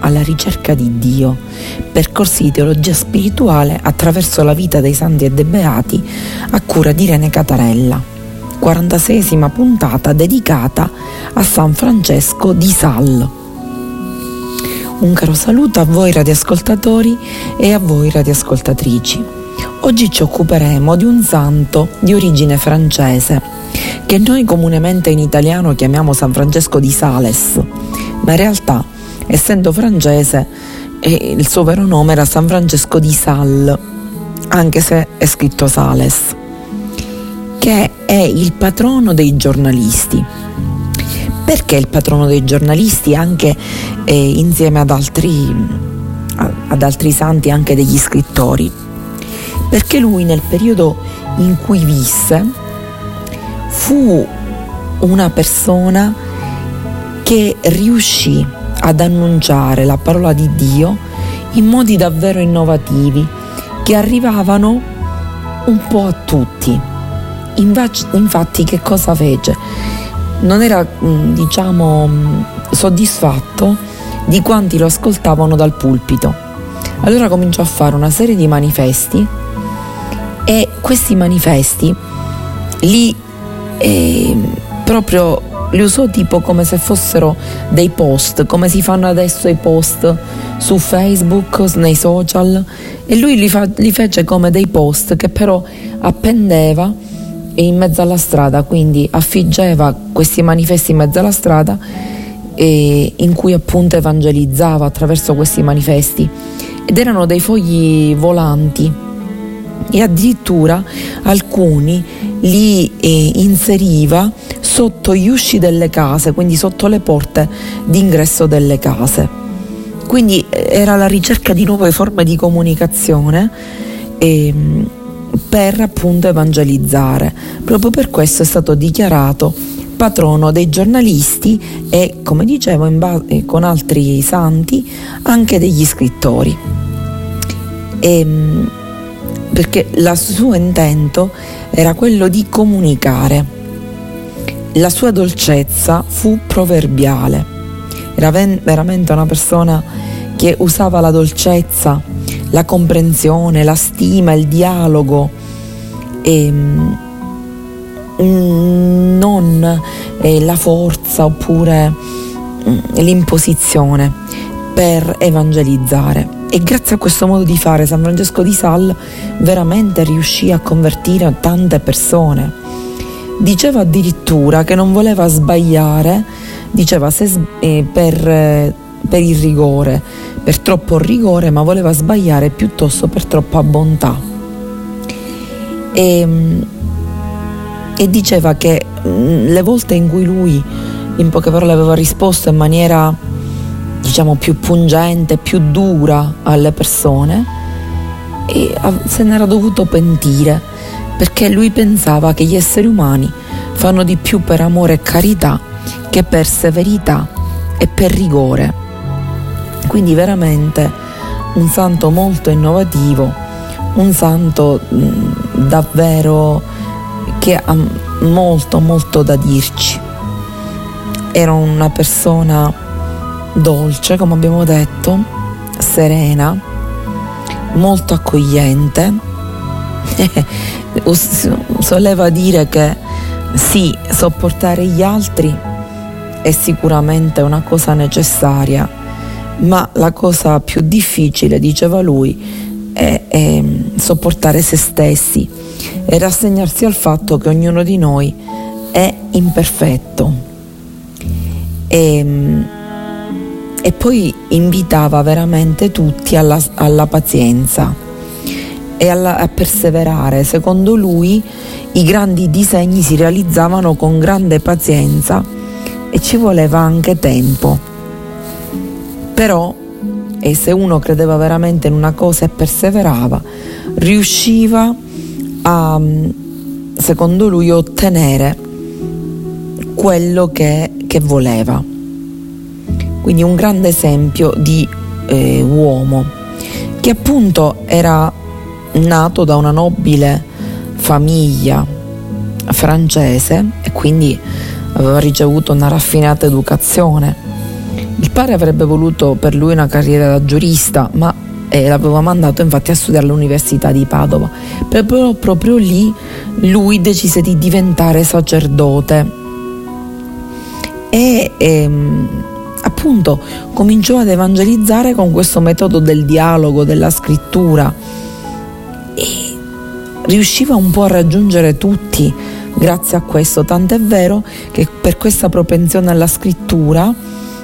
alla ricerca di Dio, percorsi di teologia spirituale attraverso la vita dei santi e dei beati a cura di Irene Catarella. 46esima puntata dedicata a San Francesco di Sales. Un caro saluto a voi radioascoltatori e a voi radioascoltatrici. Oggi ci occuperemo di un santo di origine francese che noi comunemente in italiano chiamiamo San Francesco di Sales, ma in realtà, essendo francese, il suo vero nome era San Francesco di Sales, anche se è scritto Sales, che è il patrono dei giornalisti. Perché il patrono dei giornalisti? Anche insieme ad altri santi, anche degli scrittori, perché lui, nel periodo in cui visse, fu una persona che riuscì ad annunciare la parola di Dio in modi davvero innovativi che arrivavano un po' a tutti. Infatti, che cosa fece? Non era, diciamo, soddisfatto di quanti lo ascoltavano dal pulpito. Allora cominciò a fare una serie di manifesti, e questi manifesti li usò tipo come se fossero dei post, come si fanno adesso i post su Facebook, nei social, e lui li fece come dei post che però appendeva in mezzo alla strada, quindi affiggeva questi manifesti in mezzo alla strada, in cui appunto evangelizzava attraverso questi manifesti, ed erano dei fogli volanti, e addirittura alcuni li inseriva sotto gli usci delle case, quindi sotto le porte d'ingresso delle case. Quindi era la ricerca di nuove forme di comunicazione per appunto evangelizzare. Proprio per questo è stato dichiarato patrono dei giornalisti e, come dicevo, con altri santi, anche degli scrittori, perché il suo intento era quello di comunicare. La sua dolcezza fu proverbiale, era veramente una persona che usava la dolcezza, la comprensione, la stima, il dialogo, e non la forza oppure l'imposizione per evangelizzare. E grazie a questo modo di fare San Francesco di Sales veramente riuscì a convertire tante persone. Diceva addirittura che non voleva sbagliare, diceva per il rigore, per troppo rigore, ma voleva sbagliare piuttosto per troppa bontà. E diceva che le volte in cui lui, in poche parole, aveva risposto in maniera, diciamo, più pungente, più dura alle persone, e se n'era dovuto pentire, perché lui pensava che gli esseri umani fanno di più per amore e carità che per severità e per rigore. Quindi veramente un santo molto innovativo, un santo davvero che ha molto molto da dirci. Era una persona dolce, come abbiamo detto, serena, molto accogliente. Soleva dire che sì, sopportare gli altri è sicuramente una cosa necessaria, ma la cosa più difficile, diceva lui, è sopportare se stessi e rassegnarsi al fatto che ognuno di noi è imperfetto. e poi invitava veramente tutti alla pazienza e a perseverare. Secondo lui i grandi disegni si realizzavano con grande pazienza e ci voleva anche tempo, però e se uno credeva veramente in una cosa e perseverava, riusciva a, secondo lui, ottenere quello che voleva. Quindi un grande esempio di uomo che appunto era nato da una nobile famiglia francese e quindi aveva ricevuto una raffinata educazione. Il padre avrebbe voluto per lui una carriera da giurista, ma l'aveva mandato infatti a studiare all'università di Padova, però proprio lì lui decise di diventare sacerdote e appunto cominciò ad evangelizzare con questo metodo del dialogo, della scrittura, e riusciva un po' a raggiungere tutti grazie a questo, tant'è vero che per questa propensione alla scrittura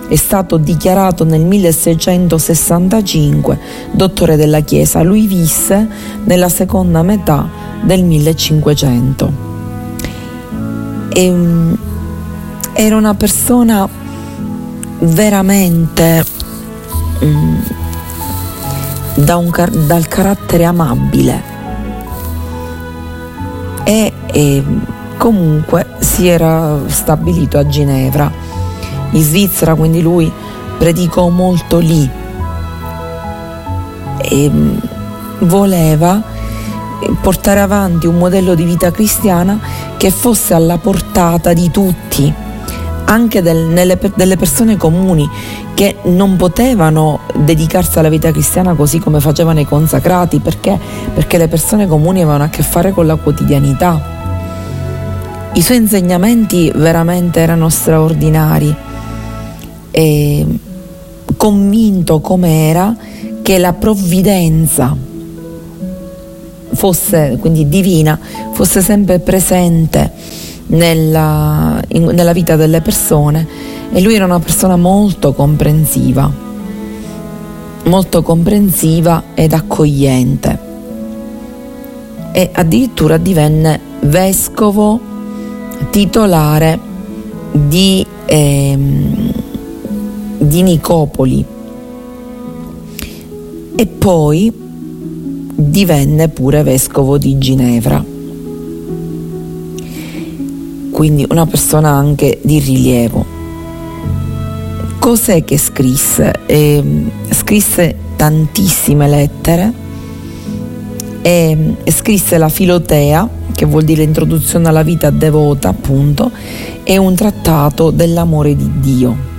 è stato dichiarato nel 1665 dottore della Chiesa. Lui visse nella seconda metà del 1500. Era una persona veramente dal carattere amabile e comunque si era stabilito a Ginevra, in Svizzera, quindi lui predicò molto lì e voleva portare avanti un modello di vita cristiana che fosse alla portata di tutti, anche delle persone comuni che non potevano dedicarsi alla vita cristiana così come facevano i consacrati, perché le persone comuni avevano a che fare con la quotidianità. I suoi insegnamenti veramente erano straordinari, e convinto come era che la provvidenza fosse, quindi divina, fosse sempre presente nella vita delle persone, e lui era una persona molto comprensiva ed accogliente, e addirittura divenne vescovo titolare di Nicopoli e poi divenne pure vescovo di Ginevra, quindi una persona anche di rilievo. Cos'è che scrisse? Scrisse tantissime lettere e scrisse la Filotea, che vuol dire introduzione alla vita devota appunto, e un trattato dell'amore di Dio,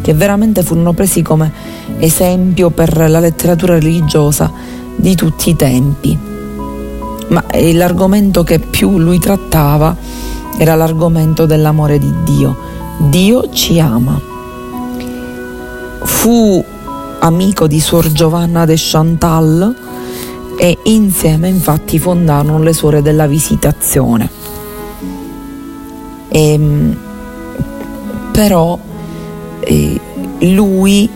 che veramente furono presi come esempio per la letteratura religiosa di tutti i tempi. Ma l'argomento che più lui trattava era l'argomento dell'amore di Dio. Dio ci ama. Fu amico di Suor Giovanna de Chantal e insieme infatti fondarono le Suore della Visitazione. Però lui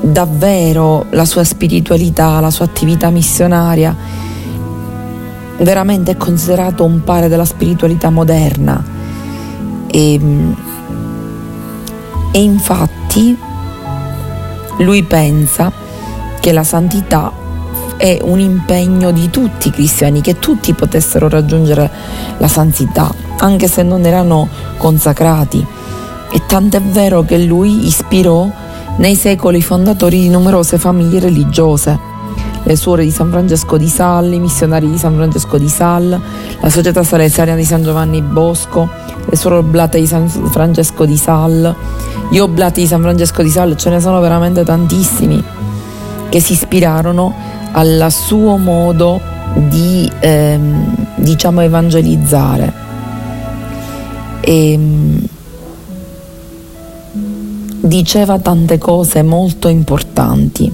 davvero, la sua spiritualità, la sua attività missionaria veramente è considerato un padre della spiritualità moderna, e infatti lui pensa che la santità è un impegno di tutti i cristiani, che tutti potessero raggiungere la santità anche se non erano consacrati. E tant'è vero che lui ispirò nei secoli i fondatori di numerose famiglie religiose, le Suore di San Francesco di Sales, i missionari di San Francesco di Sales, la Società Salesiana di San Giovanni Bosco, le Suore Oblate di San Francesco di Sales, gli Oblati di San Francesco di Sales. Ce ne sono veramente tantissimi che si ispirarono al suo modo di evangelizzare. Diceva tante cose molto importanti.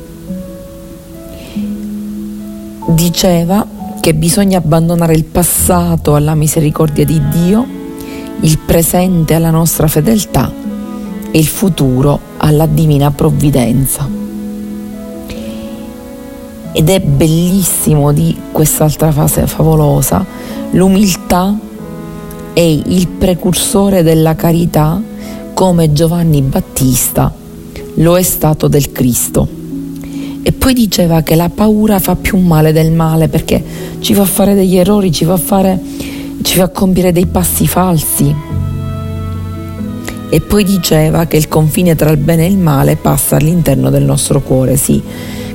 Diceva che bisogna abbandonare il passato alla misericordia di Dio, il presente alla nostra fedeltà e il futuro alla divina provvidenza. Ed è bellissimo di quest'altra fase favolosa: l'umiltà è il precursore della carità, come Giovanni Battista lo è stato del Cristo. E poi diceva che la paura fa più male del male, perché ci fa fare degli errori, ci fa compiere dei passi falsi. E poi diceva che il confine tra il bene e il male passa all'interno del nostro cuore, sì,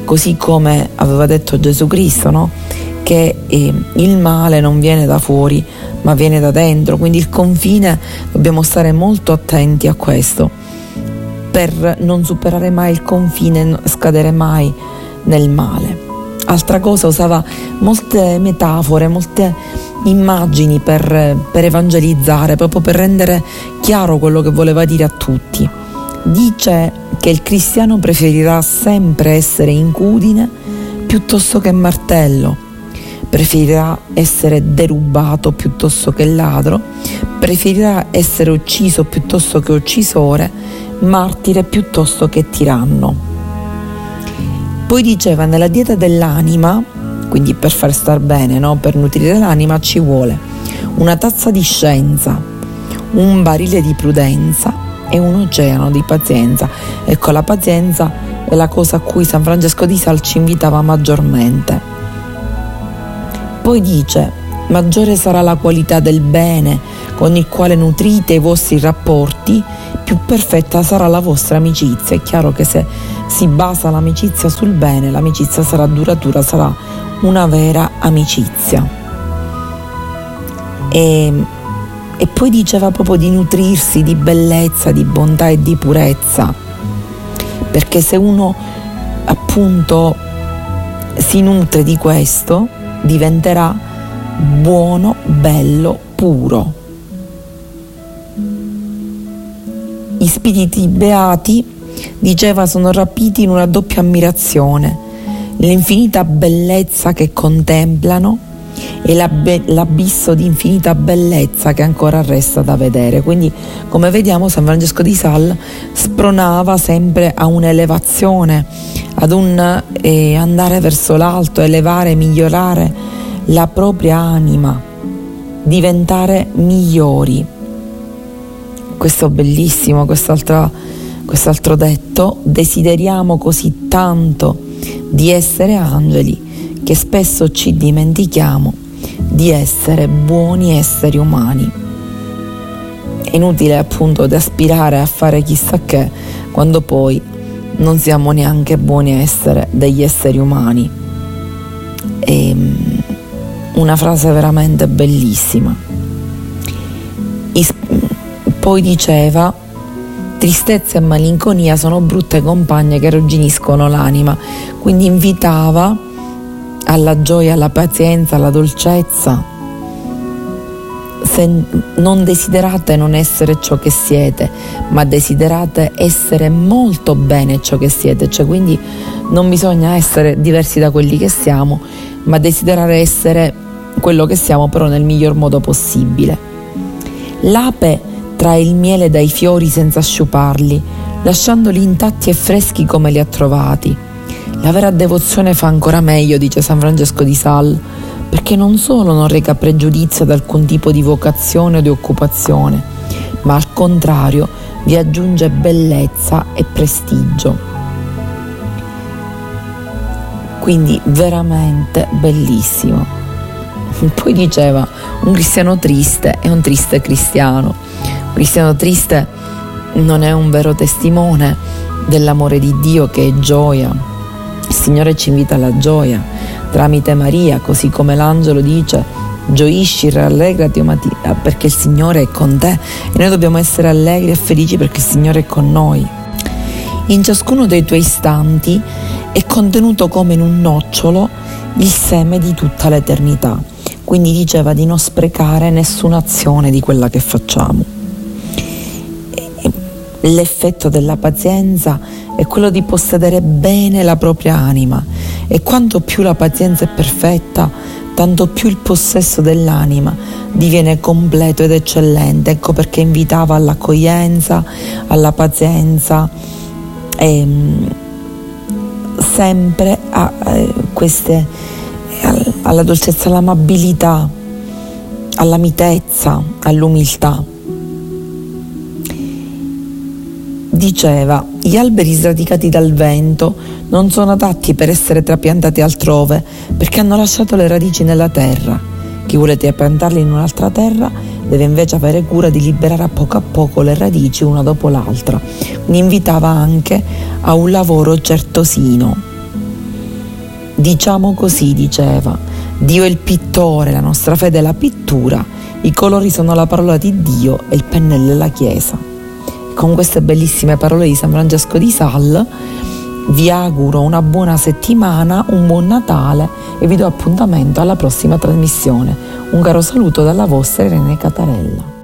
così come aveva detto Gesù Cristo, no? Che il male non viene da fuori ma viene da dentro, quindi il confine dobbiamo stare molto attenti a questo, per non superare mai il confine, scadere mai nel male. Altra cosa, usava molte metafore, molte immagini per evangelizzare, proprio per rendere chiaro quello che voleva dire a tutti. Dice che il cristiano preferirà sempre essere incudine piuttosto che martello, preferirà essere derubato piuttosto che ladro, preferirà essere ucciso piuttosto che uccisore, martire piuttosto che tiranno. Poi diceva, nella dieta dell'anima, quindi per far star bene, no? Per nutrire l'anima ci vuole una tazza di scienza, un barile di prudenza e un oceano di pazienza. Ecco, la pazienza è la cosa a cui San Francesco di Sales ci invitava maggiormente. Poi dice, maggiore sarà la qualità del bene con il quale nutrite i vostri rapporti, più perfetta sarà la vostra amicizia. È chiaro che se si basa l'amicizia sul bene, l'amicizia sarà duratura, sarà una vera amicizia. E poi diceva proprio di nutrirsi di bellezza, di bontà e di purezza, perché se uno appunto si nutre di questo diventerà buono, bello, puro. Gli spiriti beati, diceva, sono rapiti in una doppia ammirazione: l'infinita bellezza che contemplano e l'abisso di infinita bellezza che ancora resta da vedere. Quindi, come vediamo, San Francesco di Sales spronava sempre a un'elevazione, ad un andare verso l'alto, elevare, migliorare la propria anima, diventare migliori. Questo bellissimo, quest'altro detto: desideriamo così tanto di essere angeli che spesso ci dimentichiamo di essere buoni esseri umani. È inutile appunto di aspirare a fare chissà che, quando poi non siamo neanche buoni a essere degli esseri umani. È una frase veramente bellissima. Poi diceva, tristezza e malinconia sono brutte compagne che arrugginiscono l'anima, quindi invitava alla gioia, alla pazienza, alla dolcezza. Se non desiderate non essere ciò che siete, ma desiderate essere molto bene ciò che siete, cioè quindi non bisogna essere diversi da quelli che siamo, ma desiderare essere quello che siamo però nel miglior modo possibile. L'ape trae il miele dai fiori senza sciuparli, lasciandoli intatti e freschi come li ha trovati. La vera devozione fa ancora meglio, dice San Francesco di Sales, perché non solo non reca pregiudizio ad alcun tipo di vocazione o di occupazione, ma al contrario vi aggiunge bellezza e prestigio. Quindi veramente bellissimo. Poi diceva, un cristiano triste è un triste cristiano. Cristiano triste non è un vero testimone dell'amore di Dio, che è gioia. Il Signore ci invita alla gioia tramite Maria, così come l'angelo dice: gioisci, rallegrati, perché il Signore è con te. E noi dobbiamo essere allegri e felici perché il Signore è con noi. In ciascuno dei tuoi istanti è contenuto, come in un nocciolo, il seme di tutta l'eternità. Quindi diceva di non sprecare nessuna azione di quella che facciamo. L'effetto della pazienza è quello di possedere bene la propria anima, e quanto più la pazienza è perfetta, tanto più il possesso dell'anima diviene completo ed eccellente. Ecco perché invitava all'accoglienza, alla pazienza, sempre a queste, alla dolcezza, all'amabilità, alla mitezza, all'umiltà. Diceva: gli alberi sradicati dal vento non sono adatti per essere trapiantati altrove, perché hanno lasciato le radici nella terra. Chi vuole trapiantarli in un'altra terra deve invece avere cura di liberare a poco le radici una dopo l'altra. Mi invitava anche a un lavoro certosino. Diciamo così, diceva: Dio è il pittore, la nostra fede è la pittura, i colori sono la parola di Dio e il pennello è la Chiesa. Con queste bellissime parole di San Francesco di Sales vi auguro una buona settimana, un buon Natale e vi do appuntamento alla prossima trasmissione. Un caro saluto dalla vostra Irene Catarella.